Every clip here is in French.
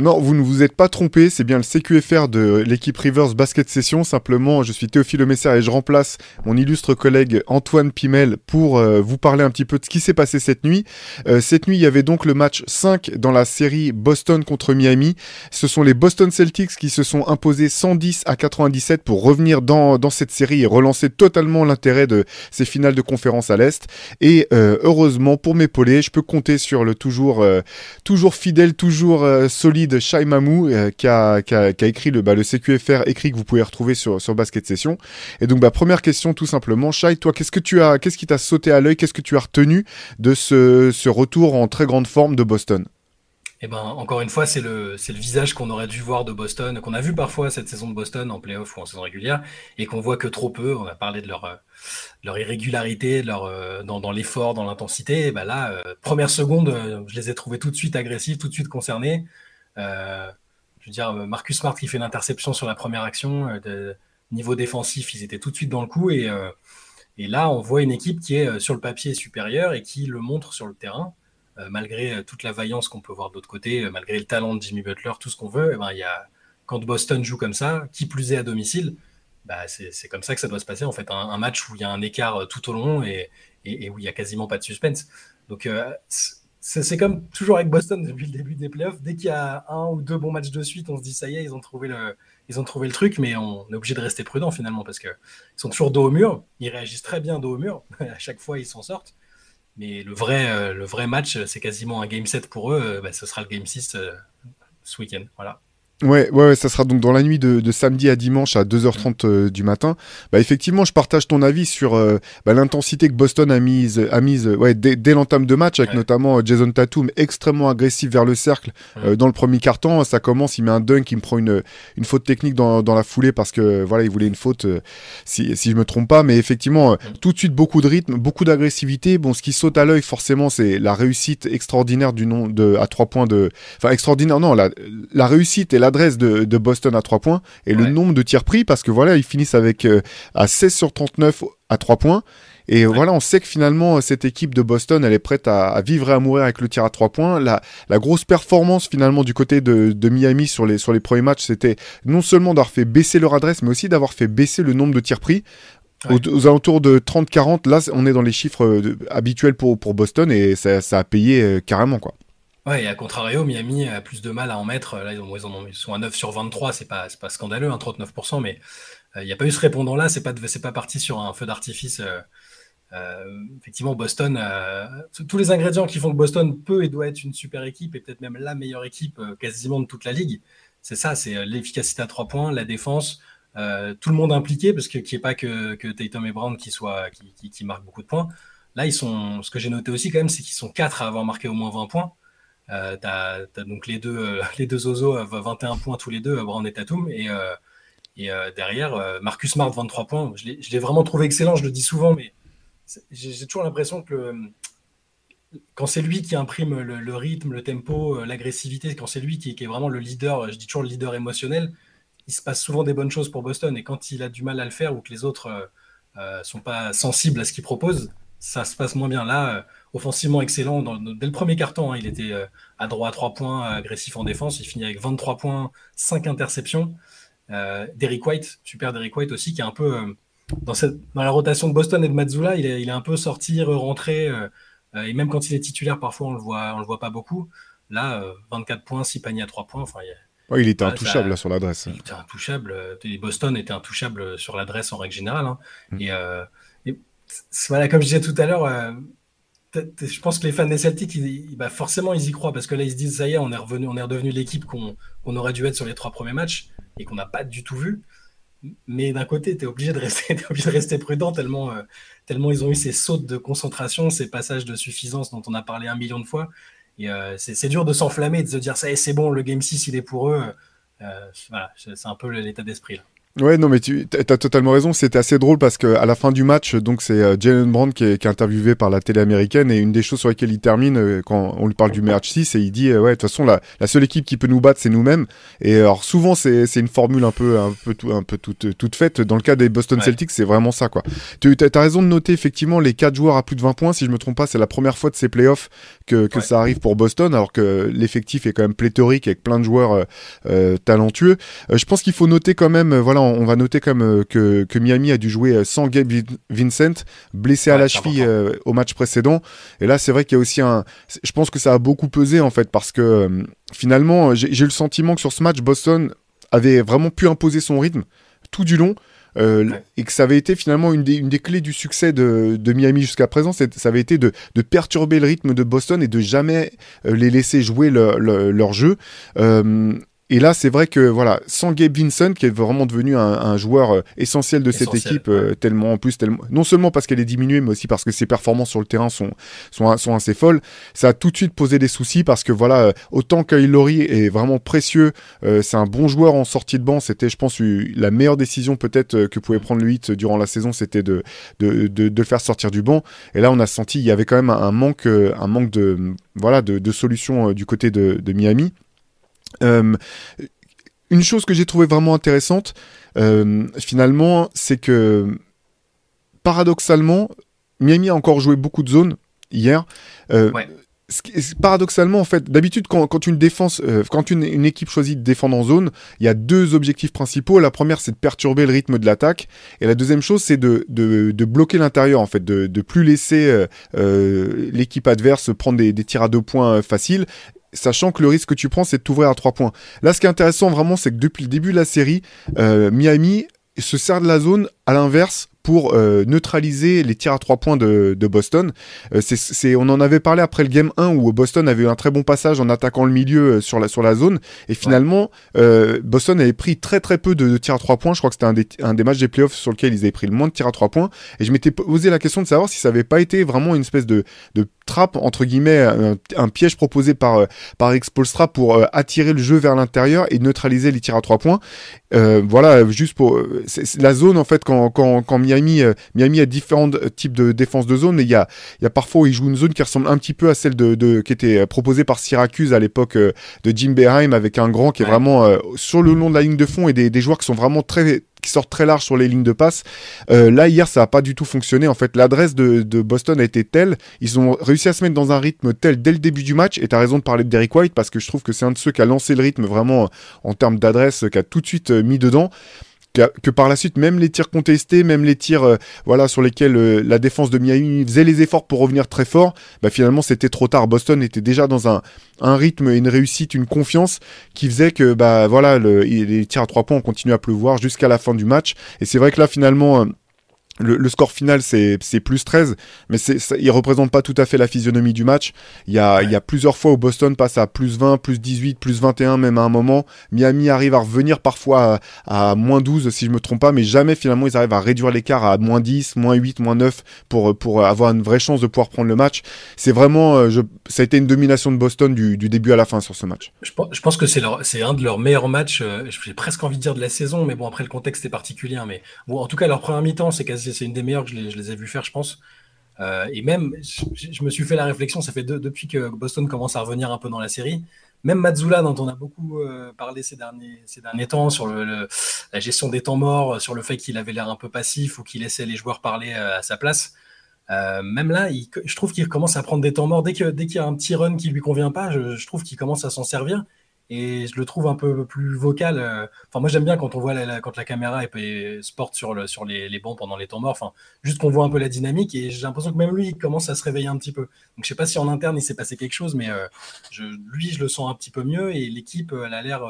Non, vous ne vous êtes pas trompé, c'est bien le CQFR de l'équipe Rivers Basket Session. Simplement, je suis Théophile Haumesser et je remplace mon illustre collègue Antoine Pimel pour vous parler un petit peu de ce qui s'est passé cette nuit. Cette nuit, il y avait donc le match 5 dans la série Boston contre Miami. Ce sont les Boston Celtics qui se sont imposés 110-97 pour revenir dans cette série et relancer totalement l'intérêt de ces finales de conférence à l'Est. Et heureusement, pour m'épauler, je peux compter sur le toujours fidèle, toujours solide de Shai Mamou qui a écrit le CQFR écrit que vous pouvez retrouver sur Basket Session. Et donc première question tout simplement, Shai, toi qu'est-ce qui t'a sauté à l'œil, qu'est-ce que tu as retenu de ce retour en très grande forme de Boston? Eh ben, encore une fois, c'est le visage qu'on aurait dû voir de Boston, qu'on a vu parfois cette saison de Boston en play-off ou en saison régulière, et qu'on voit que trop peu. On a parlé de leur irrégularité, dans l'effort, dans l'intensité. Et ben là, première seconde, je les ai trouvés tout de suite agressifs, tout de suite concernés. Je veux dire, Marcus Smart qui fait une interception sur la première action, niveau défensif, ils étaient tout de suite dans le coup, et là on voit une équipe qui est sur le papier supérieure et qui le montre sur le terrain, malgré toute la vaillance qu'on peut voir de l'autre côté, malgré le talent de Jimmy Butler, tout ce qu'on veut. Et ben, quand Boston joue comme ça, qui plus est à domicile, bah, c'est comme ça que ça doit se passer en fait, un match où il y a un écart tout au long et où il n'y a quasiment pas de suspense. Donc c'est comme toujours avec Boston depuis le début des playoffs. Dès qu'il y a un ou deux bons matchs de suite, on se dit ça y est, ils ont trouvé le truc, mais on est obligé de rester prudent finalement parce qu'ils sont toujours dos au mur. Ils réagissent très bien dos au mur. À chaque fois, ils s'en sortent. Mais le vrai match, c'est quasiment un Game 7 pour eux. Bah, ce sera le Game 6 ce week-end. Voilà. Ouais, ça sera donc dans la nuit de samedi à dimanche à 2h30 du matin. Bah effectivement, je partage ton avis sur l'intensité que Boston a mise dès l'entame de match, avec notamment Jayson Tatum extrêmement agressif vers le cercle dans le premier quart-temps. Ça commence, il met un dunk, il me prend une faute technique dans la foulée parce que voilà, il voulait une faute si je me trompe pas. Mais effectivement, tout de suite beaucoup de rythme, beaucoup d'agressivité. Bon, ce qui saute à l'œil forcément, c'est la réussite extraordinaire à 3 points la réussite et là l'adresse de Boston à 3 points et le nombre de tirs pris, parce que voilà, ils finissent avec à 16 sur 39 à 3 points. Et voilà, on sait que finalement, cette équipe de Boston, elle est prête à vivre et à mourir avec le tir à 3 points. La grosse performance finalement du côté de Miami sur les premiers matchs, c'était non seulement d'avoir fait baisser leur adresse, mais aussi d'avoir fait baisser le nombre de tirs pris. Aux alentours de 30-40, là, on est dans les chiffres habituels pour Boston et ça a payé carrément, quoi. Ouais, et à contrario, Miami a plus de mal à en mettre. Là, ils sont à 9 sur 23, c'est pas scandaleux, hein, 39%, mais il n'y a pas eu ce répondant-là, c'est pas parti sur un feu d'artifice. Effectivement, Boston, tous les ingrédients qui font que Boston peut et doit être une super équipe, et peut-être même la meilleure équipe quasiment de toute la ligue, c'est ça, c'est l'efficacité à 3 points, la défense, tout le monde impliqué, parce qu'il n'y ait pas que Tatum et Brown qui marquent beaucoup de points. Là, ce que j'ai noté aussi quand même, c'est qu'ils sont 4 à avoir marqué au moins 20 points. T'as donc les deux zozos à 21 points tous les deux, Brown et Tatum, et derrière Marcus Smart 23 points. Je l'ai vraiment trouvé excellent, je le dis souvent, mais j'ai toujours l'impression que quand c'est lui qui imprime le rythme, le tempo, l'agressivité, quand c'est lui qui est vraiment le leader, je dis toujours le leader émotionnel, il se passe souvent des bonnes choses pour Boston, et quand il a du mal à le faire ou que les autres sont pas sensibles à ce qu'il propose, ça se passe moins bien. Là, offensivement excellent, dès le premier quart-temps, hein, il était adroit à 3 points, agressif en défense, il finit avec 23 points, 5 interceptions. Derrick White, super Derrick White aussi, qui est un peu, dans la rotation de Boston et de Mazzulla, il est un peu sorti, rentré, et même quand il est titulaire, parfois on le voit pas beaucoup. Là, 24 points, 6 paniers à 3 points, enfin... il était intouchable sur l'adresse. Il était intouchable, Boston était intouchable sur l'adresse en règle générale, hein. Voilà, comme je disais tout à l'heure, je pense que les fans des Celtics, forcément, ils y croient, parce que là, ils se disent, ça y est, on est redevenu l'équipe qu'on aurait dû être sur les 3 premiers matchs et qu'on n'a pas du tout vu. Mais d'un côté, tu es obligé de rester prudent tellement ils ont eu ces sautes de concentration, ces passages de suffisance dont on a parlé 1 million de fois. Et c'est dur de s'enflammer, de se dire, ça y est, c'est bon, le Game 6, il est pour eux. Voilà, c'est un peu l'état d'esprit, là. Ouais, non, mais tu as totalement raison. C'était assez drôle parce qu'à la fin du match, donc c'est Jaylen Brown qui est interviewé par la télé américaine, et une des choses sur lesquelles il termine quand on lui parle du match 6, et il dit ouais, de toute façon la seule équipe qui peut nous battre, c'est nous-mêmes. Et alors souvent c'est une formule un peu toute faite. Dans le cas des Boston Celtics, c'est vraiment ça, quoi. Tu as raison de noter effectivement les 4 joueurs à plus de 20 points. Si je me trompe pas, c'est la première fois de ces playoffs que ça arrive pour Boston, alors que l'effectif est quand même pléthorique avec plein de joueurs talentueux. Je pense qu'il faut noter quand même, on va noter comme que Miami a dû jouer sans Gabe Vincent, blessé à la cheville au match précédent. Et là, c'est vrai qu'il y a aussi je pense que ça a beaucoup pesé en fait, parce que finalement, j'ai eu le sentiment que sur ce match, Boston avait vraiment pu imposer son rythme tout du long. Et que ça avait été finalement une des clés du succès de Miami jusqu'à présent, ça avait été de perturber le rythme de Boston et de jamais les laisser jouer leur jeu. Et là, c'est vrai que sans Gabe Vincent, qui est vraiment devenu un joueur essentiel de cette équipe, tellement, non seulement parce qu'elle est diminuée, mais aussi parce que ses performances sur le terrain sont assez folles. Ça a tout de suite posé des soucis parce que autant Kyle Lowry est vraiment précieux, c'est un bon joueur en sortie de banc. C'était, je pense, la meilleure décision peut-être que pouvait prendre le Heat durant la saison, c'était de le faire sortir du banc. Et là, on a senti il y avait quand même un manque de solutions du côté de Miami. Une chose que j'ai trouvée vraiment intéressante, finalement, c'est que paradoxalement, Miami a encore joué beaucoup de zones hier. Paradoxalement, en fait, d'habitude, quand une équipe choisit de défendre en zone, il y a 2 objectifs principaux. La première, c'est de perturber le rythme de l'attaque, et la deuxième chose, c'est de bloquer l'intérieur, en fait, de plus laisser l'équipe adverse prendre des tirs à 2 points faciles. Sachant que le risque que tu prends, c'est de t'ouvrir à 3 points. Là, ce qui est intéressant vraiment, c'est que depuis le début de la série, Miami se sert de la zone à l'inverse pour neutraliser les tirs à 3 points de Boston. On en avait parlé après le Game 1 où Boston avait eu un très bon passage en attaquant le milieu sur la zone. Et finalement, Boston avait pris très très peu de tirs à 3 points. Je crois que c'était un des matchs des playoffs sur lequel ils avaient pris le moins de tirs à 3 points. Et je m'étais posé la question de savoir si ça n'avait pas été vraiment une espèce de trappe, entre guillemets, un piège proposé par Erik Spoelstra pour attirer le jeu vers l'intérieur et neutraliser les tirs à 3 points. Juste pour... c'est la zone, en fait, quand Miami a différents types de défense de zone, et il y a parfois où ils jouent une zone qui ressemble un petit peu à celle qui était proposée par Syracuse à l'époque de Jim Boeheim, avec un grand qui est vraiment sur le long de la ligne de fond, et des joueurs qui sont vraiment qui sortent très large sur les lignes de passe. Là, hier, ça n'a pas du tout fonctionné. En fait, l'adresse de Boston a été telle. Ils ont réussi à se mettre dans un rythme tel dès le début du match. Et tu as raison de parler de Derrick White, parce que je trouve que c'est un de ceux qui a lancé le rythme vraiment en termes d'adresse, qui a tout de suite mis dedans. Que par la suite, même les tirs contestés, même les tirs sur lesquels la défense de Miami faisait les efforts pour revenir très fort, finalement c'était trop tard. Boston était déjà dans un rythme, une réussite, une confiance qui faisait que les tirs à 3 points ont continué à pleuvoir jusqu'à la fin du match. Et c'est vrai que là, finalement, le score final c'est plus 13, mais il représente pas tout à fait la physionomie du match. Il y a plusieurs fois où Boston passe à plus 20, plus 18, plus 21 même à un moment. Miami arrive à revenir parfois à moins 12 si je me trompe pas, mais jamais finalement ils arrivent à réduire l'écart à moins 10, moins 8, moins 9 pour avoir une vraie chance de pouvoir prendre le match. C'est vraiment, ça a été une domination de Boston du début à la fin sur ce match. Je pense que c'est un de leurs meilleurs matchs, j'ai presque envie de dire de la saison, mais bon, après le contexte est particulier, hein, mais bon, en tout cas leur première mi-temps c'est quasi... C'est une des meilleures que je les ai vus faire, je pense. Et même, je me suis fait la réflexion, ça fait depuis que Boston commence à revenir un peu dans la série. Même Mazzulla, dont on a beaucoup parlé ces derniers temps, sur la gestion des temps morts, sur le fait qu'il avait l'air un peu passif ou qu'il laissait les joueurs parler à sa place. Même là, je trouve qu'il commence à prendre des temps morts. Dès qu'il y a un petit run qui ne lui convient pas, je trouve qu'il commence à s'en servir. Et je le trouve un peu plus vocal. Moi, j'aime bien quand on voit quand la caméra se porte sur les bancs pendant les temps morts. Enfin, juste qu'on voit un peu la dynamique. Et j'ai l'impression que même lui, il commence à se réveiller un petit peu. Donc, je sais pas si en interne, il s'est passé quelque chose, mais lui, je le sens un petit peu mieux. Et l'équipe, elle a l'air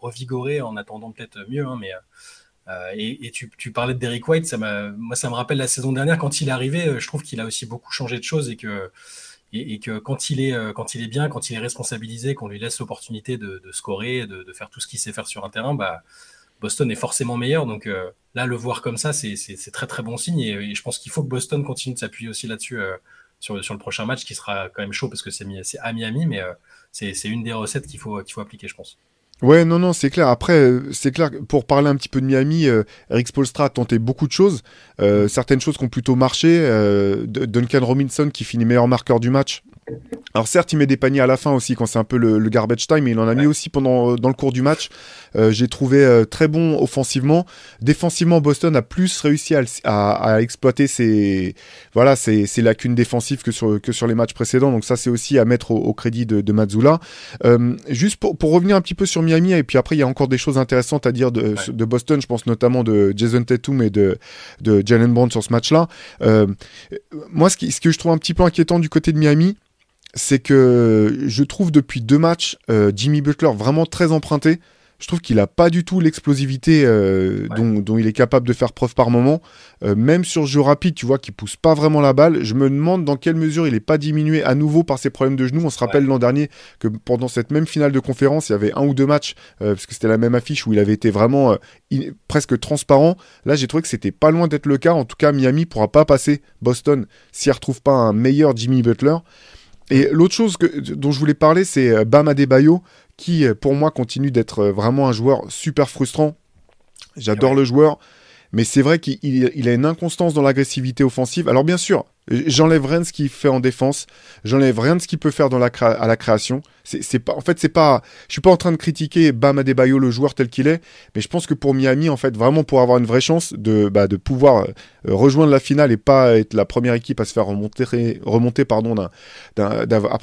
revigorée en attendant peut-être mieux. Hein, mais tu parlais de Derrick White. Ça me rappelle la saison dernière quand il est arrivé. Je trouve qu'il a aussi beaucoup changé de choses, et que quand il est bien, quand il est responsabilisé, qu'on lui laisse l'opportunité de scorer, de faire tout ce qu'il sait faire sur un terrain, Boston est forcément meilleur. Donc là, le voir comme ça, c'est très très bon signe. Et je pense qu'il faut que Boston continue de s'appuyer aussi là-dessus sur le prochain match, qui sera quand même chaud parce que c'est à Miami, mais c'est une des recettes qu'il faut appliquer, je pense. Ouais, non, c'est clair. Après, c'est clair, pour parler un petit peu de Miami, Erik Spoelstra a tenté beaucoup de choses. Certaines choses qui ont plutôt marché. Duncan Robinson qui finit meilleur marqueur du match. Alors certes, il met des paniers à la fin aussi, quand c'est un peu le garbage time, mais il en a mis aussi dans le cours du match. J'ai trouvé très bon offensivement. Défensivement, Boston a plus réussi à exploiter ses lacunes défensives que sur les matchs précédents. Donc ça, c'est aussi à mettre au crédit de Mazzulla. Juste pour revenir un petit peu sur Miami, et puis après, il y a encore des choses intéressantes à dire de Boston. Je pense notamment de Jayson Tatum et de Jaylen Brown sur ce match-là. Moi, ce que je trouve un petit peu inquiétant du côté de Miami, c'est que je trouve depuis 2 matchs Jimmy Butler vraiment très emprunté. Je trouve qu'il n'a pas du tout l'explosivité dont il est capable de faire preuve par moment. Même sur jeu rapide, tu vois qu'il ne pousse pas vraiment la balle. Je me demande dans quelle mesure il n'est pas diminué à nouveau par ses problèmes de genoux. On se rappelle l'an dernier que pendant cette même finale de conférence, il y avait 1 ou 2 matchs, parce que c'était la même affiche, où il avait été vraiment presque transparent. Là, j'ai trouvé que c'était pas loin d'être le cas. En tout cas, Miami ne pourra pas passer Boston s'il ne retrouve pas un meilleur Jimmy Butler. Et l'autre chose dont je voulais parler, c'est Bam Adebayo, qui pour moi continue d'être vraiment un joueur super frustrant. J'adore le joueur, mais c'est vrai qu'il a une inconstance dans l'agressivité offensive. Alors bien sûr, j'enlève rien de ce qu'il fait en défense, j'enlève rien de ce qu'il peut faire à la création. Je suis pas en train de critiquer Bam Adebayo, le joueur tel qu'il est, mais je pense que pour Miami, en fait, vraiment pour avoir une vraie chance de pouvoir rejoindre la finale et pas être la première équipe à se faire remonter, après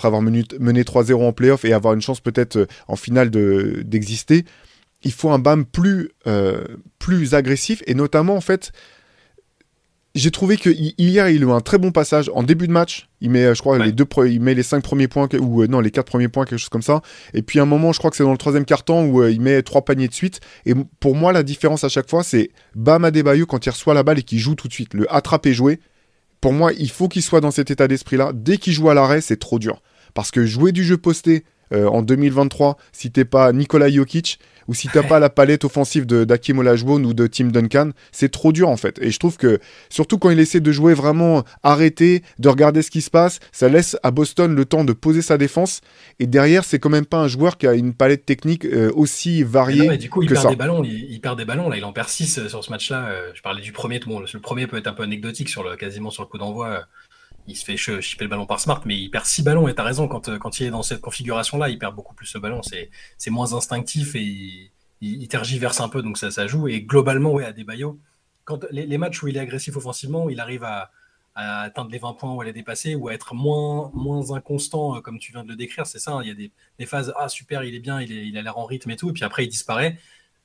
avoir mené 3-0 en play-off et avoir une chance peut-être en finale d'exister, il faut un Bam plus agressif. Et notamment, en fait, j'ai trouvé que hier, il a eu un très bon passage en début de match. Il met, je crois, il met les 5 premiers points, ou non, les 4 premiers points, quelque chose comme ça. Et puis à un moment, je crois que c'est dans le 3e quart-temps où il met 3 paniers de suite. Et pour moi, la différence à chaque fois, c'est Bam Adebayo quand il reçoit la balle et qu'il joue tout de suite. Le attraper jouer, pour moi, il faut qu'il soit dans cet état d'esprit-là. Dès qu'il joue à l'arrêt, c'est trop dur. Parce que jouer du jeu posté en 2023, si t'es pas Nikola Jokic, ou si t'as pas la palette offensive d'Hakeem Olajuwon ou de Tim Duncan, c'est trop dur en fait. Et je trouve que, surtout quand il essaie de jouer vraiment arrêté, de regarder ce qui se passe, ça laisse à Boston le temps de poser sa défense. Et derrière, c'est quand même pas un joueur qui a une palette technique aussi variée. Mais du coup, il perd des ballons, il en perd 6 sur ce match-là. Je parlais du premier, le premier peut être un peu anecdotique quasiment sur le coup d'envoi. Il se fait chipper le ballon par Smart, mais il perd 6 ballons, et t'as raison, quand il est dans cette configuration-là, il perd beaucoup plus le ballon, c'est moins instinctif, et il tergiverse un peu, donc ça joue, et globalement, Adebayo, quand les matchs où il est agressif offensivement, il arrive à atteindre les 20 points ou à les dépasser, ou à être moins inconstant, comme tu viens de le décrire, c'est ça, hein, il y a des phases, super, il est bien, il a l'air en rythme et tout, et puis après il disparaît.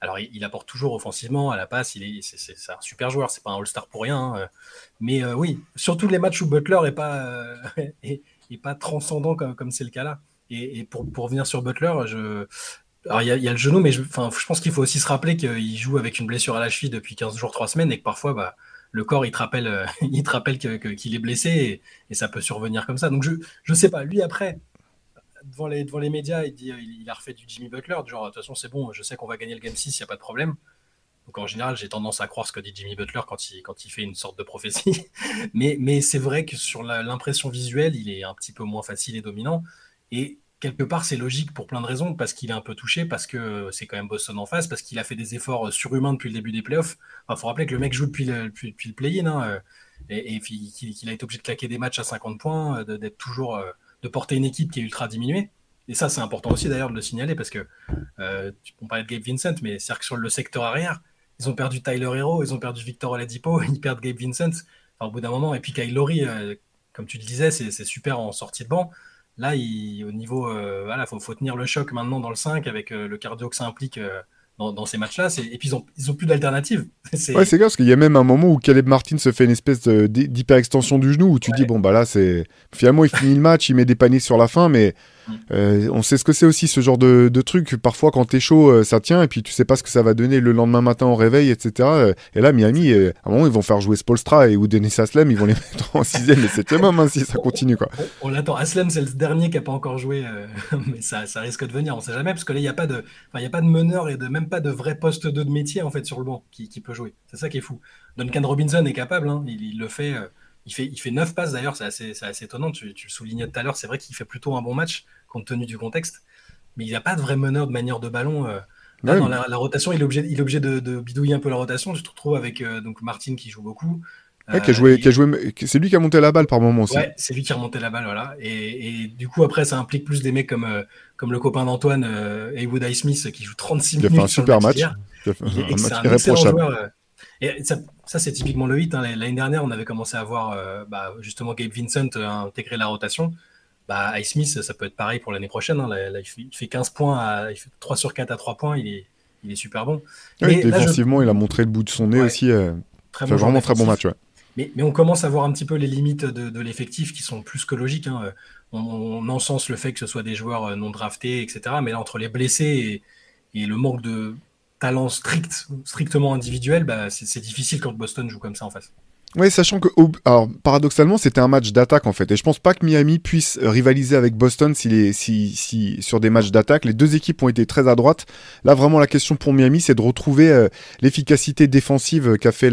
Alors, il apporte toujours offensivement à la passe, c'est un super joueur, c'est pas un all-star pour rien. Hein. Mais oui, surtout les matchs où Butler n'est pas transcendant comme c'est le cas là. Et pour revenir sur Butler, il y a le genou, mais je pense qu'il faut aussi se rappeler qu'il joue avec une blessure à la cheville depuis 15 jours, 3 semaines, et que parfois, le corps, il te rappelle qu'il est blessé, et ça peut survenir comme ça. Donc, je sais pas. Lui, après, devant les médias, il dit il a refait du Jimmy Butler, du genre de toute façon c'est bon, je sais qu'on va gagner le Game 6, il n'y a pas de problème. Donc en général, j'ai tendance à croire ce que dit Jimmy Butler quand il fait une sorte de prophétie. mais c'est vrai que sur l'impression visuelle, il est un petit peu moins facile et dominant. Et quelque part, c'est logique pour plein de raisons, parce qu'il est un peu touché, parce que c'est quand même Boston en face, parce qu'il a fait des efforts surhumains depuis le début des playoffs. Il faut rappeler que le mec joue depuis le play-in, hein, et qu'il a été obligé de claquer des matchs à 50 points, d'être toujours... de porter une équipe qui est ultra diminuée, et ça c'est important aussi d'ailleurs de le signaler, parce que on parlait de Gabe Vincent, mais c'est-à-dire que sur le secteur arrière, ils ont perdu Tyler Hero, ils ont perdu Victor Oladipo, ils perdent Gabe Vincent, enfin, au bout d'un moment, et puis Kyle Lowry, comme tu le disais, c'est super en sortie de banc. Là, au niveau faut tenir le choc maintenant dans le 5 avec le cardio que ça implique dans ces matchs-là, et puis ils ont plus d'alternative. C'est clair, parce qu'il y a même un moment où Caleb Martin se fait une espèce d'hyperextension du genou, où tu dis, bon, bah là, finalement, il finit le match, il met des paniers sur la fin, mais on sait ce que c'est aussi, ce genre de truc. Parfois, quand t'es chaud, ça tient, et puis tu sais pas ce que ça va donner le lendemain matin au réveil, etc. Et là, Miami, à un moment, ils vont faire jouer Spoelstra et Udonis Haslem, ils vont les mettre en 6e et 7e homme, hein, si ça continue, quoi. On l'attend. Haslem, c'est le dernier qui a pas encore joué, mais ça risque de venir, on sait jamais, parce que là, il n'y a pas de meneur et de même pas de vrai poste 2 de métier en fait sur le banc qui peut jouer. C'est ça qui est fou. Duncan Robinson est capable, hein, il le fait, il fait 9 passes d'ailleurs, c'est assez étonnant, tu le soulignais tout à l'heure, c'est vrai qu'il fait plutôt un bon match compte tenu du contexte, mais il n'a pas de vrai manière de ballon. Là, dans la rotation, il est obligé de bidouiller un peu la rotation. Je te retrouve avec donc Martin qui joue beaucoup. Ouais, qui a joué, c'est lui qui a monté la balle par moment aussi. Ouais, c'est lui qui a remonté la balle, voilà. Et du coup, après, ça implique plus des mecs comme le copain d'Antoine, Haywood Highsmith, qui joue 36 minutes. Il a fait un super match. C'est un excellent joueur. Et ça, c'est typiquement le hit. Hein. L'année dernière, on avait commencé à voir justement Gabe Vincent intégrer la rotation. Highsmith, ça peut être pareil pour l'année prochaine. Hein. Là, il fait 15 points, il fait 3 sur 4 à 3 points. Il est super bon. Ouais, défensivement, il a montré le bout de son nez aussi. Très bon, vraiment très bon match, ouais. Mais on commence à voir un petit peu les limites de l'effectif qui sont plus que logiques. Hein. On encense le fait que ce soit des joueurs non draftés, etc. Mais là, entre les blessés et le manque de talent strictement individuel, c'est difficile quand Boston joue comme ça en face. Oui, sachant que paradoxalement, c'était un match d'attaque en fait. Et je pense pas que Miami puisse rivaliser avec Boston si sur des matchs d'attaque. Les deux équipes ont été très adroites. Là, vraiment, la question pour Miami, c'est de retrouver l'efficacité défensive qu'a fait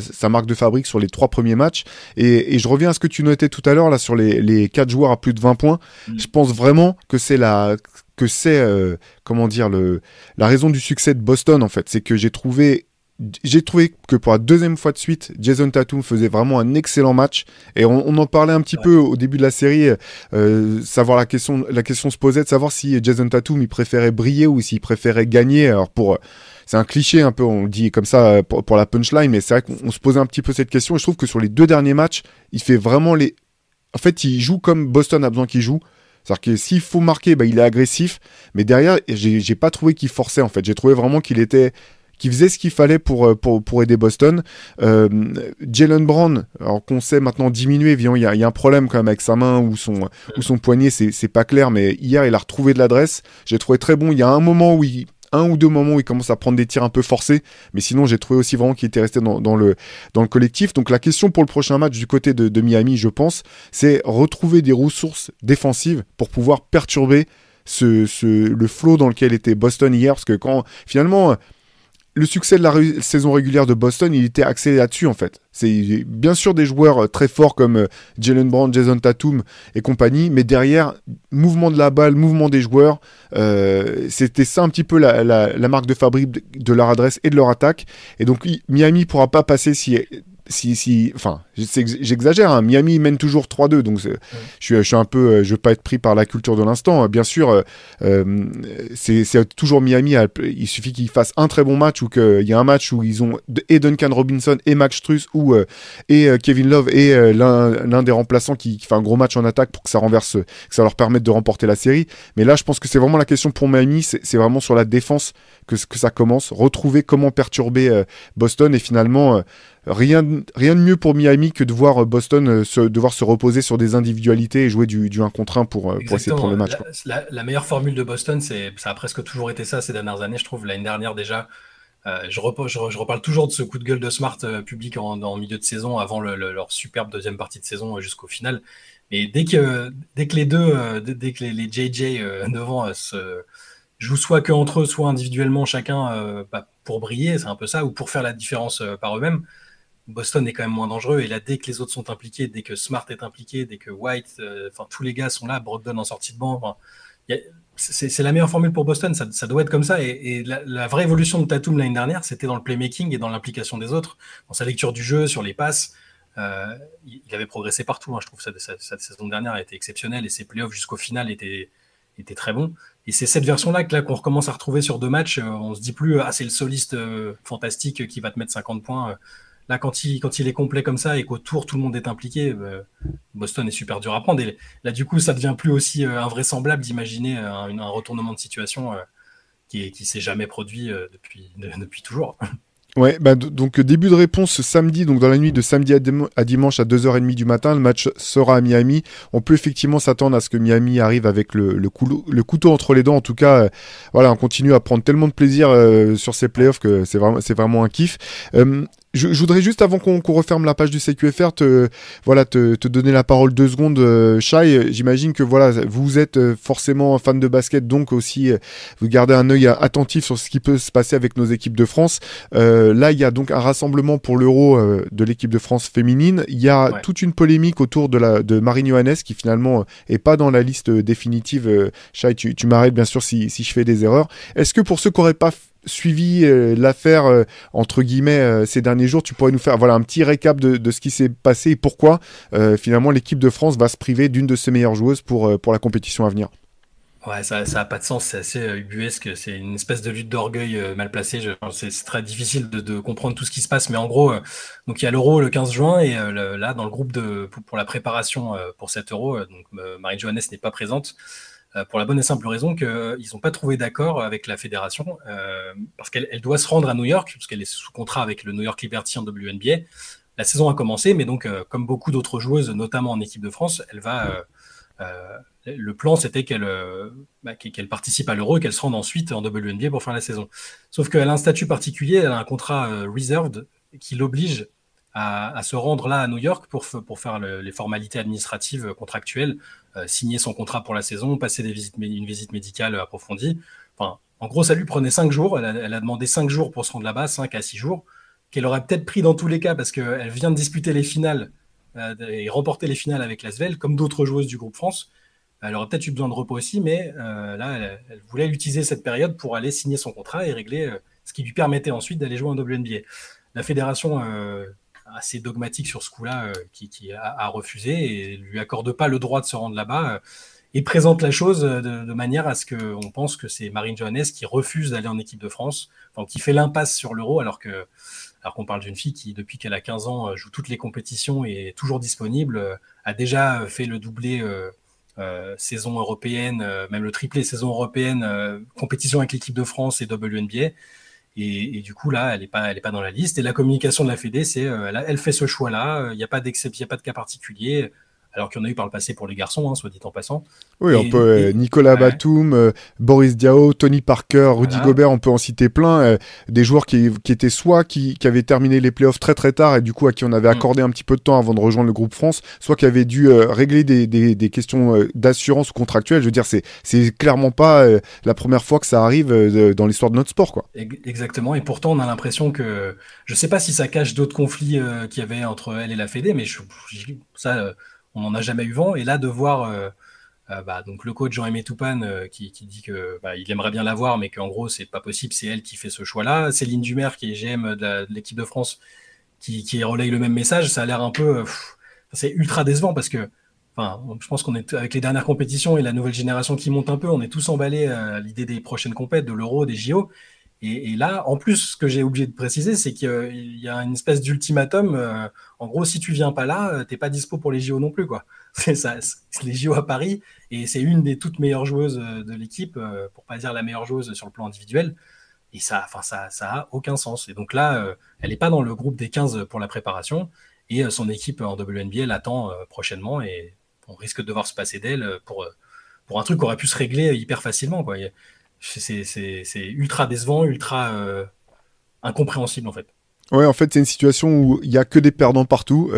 sa marque de fabrique sur les trois premiers matchs. Et je reviens à ce que tu notais tout à l'heure là sur les quatre joueurs à plus de 20 points. Je pense vraiment que c'est la raison du succès de Boston en fait. C'est que j'ai trouvé que pour la deuxième fois de suite, Jayson Tatum faisait vraiment un excellent match. Et on en parlait un petit peu au début de la série. Savoir la question se posait de savoir si Jayson Tatum il préférait briller ou s'il préférait gagner. Alors c'est un cliché un peu, on le dit comme ça pour la punchline, mais c'est vrai qu'on se posait un petit peu cette question. Et je trouve que sur les deux derniers matchs, il fait vraiment en fait, il joue comme Boston a besoin qu'il joue. C'est-à-dire que s'il faut marquer, il est agressif. Mais derrière, j'ai pas trouvé qu'il forçait en fait. J'ai trouvé vraiment qu'il faisait ce qu'il fallait pour aider Boston. Jaylen Brown, alors qu'on sait maintenant diminuer, il y a un problème quand même avec sa main ou son poignet, c'est pas clair, mais hier il a retrouvé de l'adresse, j'ai trouvé très bon. Il y a un ou deux moments où il commence à prendre des tirs un peu forcés, mais sinon j'ai trouvé aussi vraiment qu'il était resté dans le collectif. Donc la question pour le prochain match du côté de Miami, je pense, c'est retrouver des ressources défensives pour pouvoir perturber le flow dans lequel était Boston hier, parce que quand finalement... Le succès de la saison régulière de Boston, il était axé là-dessus, en fait. C'est bien sûr des joueurs très forts comme Jaylen Brown, Jayson Tatum et compagnie, mais derrière, mouvement de la balle, mouvement des joueurs, c'était ça un petit peu la marque de fabrique de leur adresse et de leur attaque. Et donc, Miami ne pourra pas passer si, j'exagère, hein, Miami mène toujours 3-2, donc je suis un peu, je veux pas être pris par la culture de l'instant. Bien sûr, c'est toujours Miami. Il suffit qu'ils fassent un très bon match ou qu'il y a un match où ils ont et Duncan Robinson et Max Strus ou et Kevin Love et l'un des remplaçants qui fait un gros match en attaque pour que ça renverse, que ça leur permette de remporter la série. Mais là, je pense que c'est vraiment la question pour Miami, c'est vraiment sur la défense que ça commence. Retrouver comment perturber Boston et finalement. Rien de mieux pour Miami que de voir Boston devoir se reposer sur des individualités et jouer du 1 contre 1 pour essayer de prendre le match. La meilleure formule de Boston, ça a presque toujours été ça ces dernières années, je trouve. L'année dernière déjà, je reparle toujours de ce coup de gueule de Smart public en milieu de saison, avant leur superbe deuxième partie de saison jusqu'au final. Mais dès que les JJ devant jouent soit qu'entre eux, soit individuellement, chacun pour briller, c'est un peu ça, ou pour faire la différence par eux-mêmes, Boston est quand même moins dangereux. Et là, dès que les autres sont impliqués, dès que Smart est impliqué, dès que White, tous les gars sont là, Brogdon en sortie de banc, c'est la meilleure formule pour Boston, ça doit être comme ça. Et la vraie évolution de Tatum l'année dernière, c'était dans le playmaking et dans l'implication des autres, dans sa lecture du jeu, sur les passes. Il avait progressé partout, hein. Je trouve que cette saison dernière a été exceptionnelle et ses playoffs jusqu'au final était très bon. Et c'est cette version-là qu'on recommence à retrouver sur deux matchs. On se dit plus, c'est le soliste fantastique qui va te mettre 50 points. Là, quand il est complet comme ça et qu'autour tout le monde est impliqué, Boston est super dur à prendre. Et là, du coup, ça devient plus aussi invraisemblable d'imaginer un retournement de situation qui s'est jamais produit depuis toujours. Ouais, donc début de réponse samedi, donc dans la nuit de samedi à dimanche à 2h30 du matin, le match sera à Miami. On peut effectivement s'attendre à ce que Miami arrive avec le couteau entre les dents. En tout cas, voilà, on continue à prendre tellement de plaisir sur ces playoffs que c'est vraiment un kiff. Je voudrais juste, avant qu'on referme la page du CQFR, te donner la parole 2 secondes, Shai. J'imagine que voilà, vous êtes forcément fan de basket, donc aussi vous gardez un œil attentif sur ce qui peut se passer avec nos équipes de France. Là, il y a donc un rassemblement pour l'Euro de l'équipe de France féminine. Il y a toute une polémique autour de Marine Johannès, qui finalement est pas dans la liste définitive. Shai, tu m'arrêtes bien sûr si je fais des erreurs. Est-ce que pour ceux qui n'auraient pas suivi l'affaire entre guillemets ces derniers jours, tu pourrais nous faire un petit récap de ce qui s'est passé et pourquoi finalement l'équipe de France va se priver d'une de ses meilleures joueuses pour la compétition à venir? Ouais, ça a pas de sens, c'est assez ubuesque, c'est une espèce de lutte d'orgueil mal placée. C'est très difficile de comprendre tout ce qui se passe, mais en gros, donc il y a l'Euro le 15 juin et là dans le groupe pour la préparation pour cet Euro, donc Marine Johannès n'est pas présente. Pour la bonne et simple raison qu'ils n'ont pas trouvé d'accord avec la fédération, parce qu'elle doit se rendre à New York, parce qu'elle est sous contrat avec le New York Liberty en WNBA. La saison a commencé, mais donc, comme beaucoup d'autres joueuses, notamment en équipe de France, elle va. Le plan, c'était qu'elle participe à l'Euro et qu'elle se rende ensuite en WNBA pour faire la saison. Sauf qu'elle a un statut particulier, elle a un contrat reserved qui l'oblige à se rendre là à New York pour faire les formalités administratives contractuelles, signer son contrat pour la saison, passer une visite médicale approfondie. Enfin, en gros, ça lui prenait 5 jours. Elle a demandé 5 jours pour se rendre là-bas, 5 à 6 jours, qu'elle aurait peut-être pris dans tous les cas parce qu'elle vient de disputer les finales et remporter les finales avec Las Vegas, comme d'autres joueuses du groupe France. Elle aurait peut-être eu besoin de repos aussi, mais là, elle voulait utiliser cette période pour aller signer son contrat et régler ce qui lui permettait ensuite d'aller jouer en WNBA. La fédération assez dogmatique sur ce coup-là, qui a refusé et lui accorde pas le droit de se rendre là-bas, et présente la chose de manière à ce qu'on pense que c'est Marine Johannès qui refuse d'aller en équipe de France, enfin, qui fait l'impasse sur l'Euro, alors qu'on parle d'une fille qui, depuis qu'elle a 15 ans, joue toutes les compétitions et est toujours disponible, a déjà fait le doublé saison européenne, même le triplé saison européenne, compétition avec l'équipe de France et WNBA. Et du coup, là, elle est pas dans la liste. Et la communication de la Fédé, c'est elle fait ce choix-là. Il n'y a pas d'exception, il n'y a pas de cas particulier. Alors qu'il y en a eu par le passé pour les garçons, soit dit en passant. Oui, on peut Nicolas Batum, Boris Diaw, Tony Parker, Rudy Gobert, on peut en citer plein. Des joueurs qui étaient soit qui avaient terminé les playoffs très très tard et du coup à qui on avait accordé un petit peu de temps avant de rejoindre le groupe France, soit qui avaient dû régler des questions d'assurance ou contractuelles. Je veux dire, c'est clairement pas la première fois que ça arrive dans l'histoire de notre sport, quoi. Exactement. Et pourtant, on a l'impression que, je sais pas si ça cache d'autres conflits qu'il y avait entre elle et la Fédé, mais on n'en a jamais eu vent. Et là, de voir donc le coach Jean-Aimé Toupane qui dit que il aimerait bien l'avoir, mais qu'en gros, c'est pas possible, c'est elle qui fait ce choix-là. Céline Dumerc, qui est GM de l'équipe de France, qui relaye le même message, ça a l'air un peu... c'est ultra décevant parce que je pense qu'on est, avec les dernières compétitions et la nouvelle génération qui monte un peu, on est tous emballés à l'idée des prochaines compètes, de l'Euro, des JO. Et là, en plus, ce que j'ai oublié de préciser, c'est qu'il y a une espèce d'ultimatum. En gros, si tu viens pas là, t'es pas dispo pour les JO non plus, quoi. C'est ça, c'est les JO à Paris, et c'est une des toutes meilleures joueuses de l'équipe, pour pas dire la meilleure joueuse sur le plan individuel. Et ça, ça a aucun sens. Et donc là, elle est pas dans le groupe des 15 pour la préparation, et son équipe en WNBA l'attend prochainement, et on risque de devoir se passer d'elle pour un truc qui aurait pu se régler hyper facilement, quoi. C'est ultra décevant, ultra incompréhensible en fait. Ouais, en fait, c'est une situation où il n'y a que des perdants partout.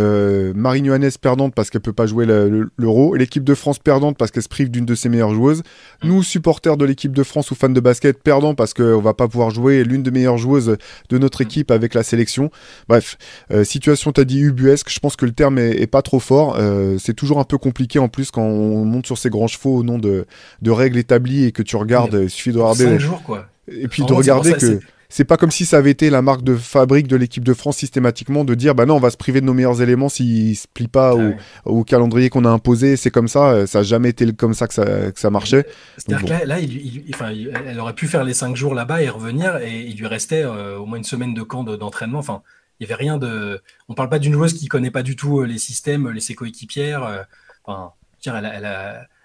Marine Johannès perdante parce qu'elle ne peut pas jouer l'Euro. L'équipe de France perdante parce qu'elle se prive d'une de ses meilleures joueuses. Nous, supporters de l'équipe de France ou fans de basket, perdants parce qu'on ne va pas pouvoir jouer l'une des meilleures joueuses de notre équipe avec la sélection. Bref, situation, t'as dit ubuesque. Je pense que le terme n'est pas trop fort. C'est toujours un peu compliqué en plus quand on monte sur ces grands chevaux au nom de règles établies et que tu regardes. Il suffit de regarder. 5 jours, quoi. Et puis de regarder que... C'est pas comme si ça avait été la marque de fabrique de l'équipe de France systématiquement de dire non, on va se priver de nos meilleurs éléments s'ils se plient pas au calendrier qu'on a imposé. C'est comme ça, ça n'a jamais été comme ça que ça marchait. C'est-à-dire que là elle aurait pu faire les 5 jours là-bas et revenir, et il lui restait au moins une semaine de camp d'entraînement. Enfin, il y avait rien de. On parle pas d'une joueuse qui connaît pas du tout les systèmes, ses coéquipières.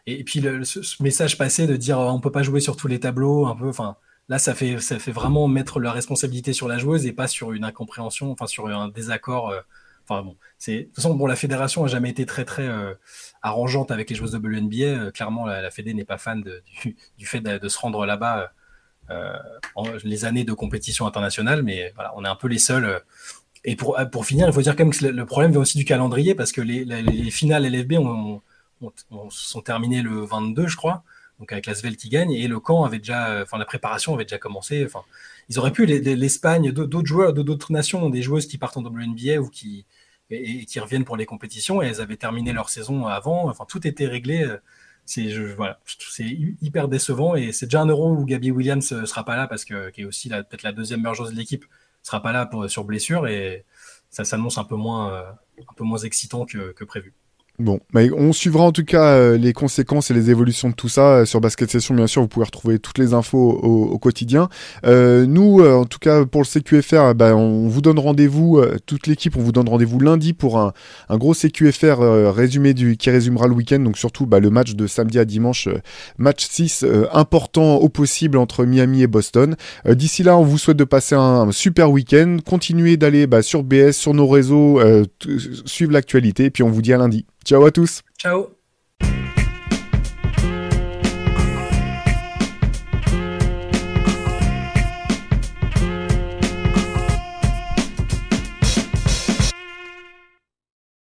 Et puis ce message passé de dire on peut pas jouer sur tous les tableaux, un peu. Enfin. Là, ça fait vraiment mettre la responsabilité sur la joueuse et pas sur une incompréhension, sur un désaccord. De toute façon, la fédération n'a jamais été très, très arrangeante avec les joueuses de WNBA. Clairement, la Fédé n'est pas fan du fait de se rendre là-bas les années de compétition internationale. Mais voilà, on est un peu les seuls Et pour finir, il faut dire quand même que le problème vient aussi du calendrier, parce que les finales LFB sont terminées le 22, je crois, donc avec Las Vegas qui gagne, et le camp avait déjà, la préparation avait déjà commencé. Enfin, ils auraient pu, l'Espagne, d'autres joueurs, d'autres nations, des joueuses qui partent en WNBA ou qui reviennent pour les compétitions, et elles avaient terminé leur saison avant. Enfin, tout était réglé. C'est hyper décevant, et c'est déjà un Euro où Gabby Williams ne sera pas là, parce que qui est aussi peut-être la deuxième meilleure joueuse de l'équipe, sera pas là sur blessure, et ça s'annonce un peu moins excitant que prévu. Bon, on suivra en tout cas les conséquences et les évolutions de tout ça sur Basket Session. Bien sûr, vous pouvez retrouver toutes les infos au quotidien. Nous, en tout cas pour le CQFR, on vous donne rendez-vous, toute l'équipe, on vous donne rendez-vous lundi pour un gros CQFR résumé qui résumera le week-end. Donc surtout le match de samedi à dimanche, match 6, important au possible entre Miami et Boston. D'ici là, on vous souhaite de passer un super week-end. Continuez d'aller sur BS, sur nos réseaux, suivre l'actualité, et puis on vous dit à lundi. Ciao à tous. Ciao.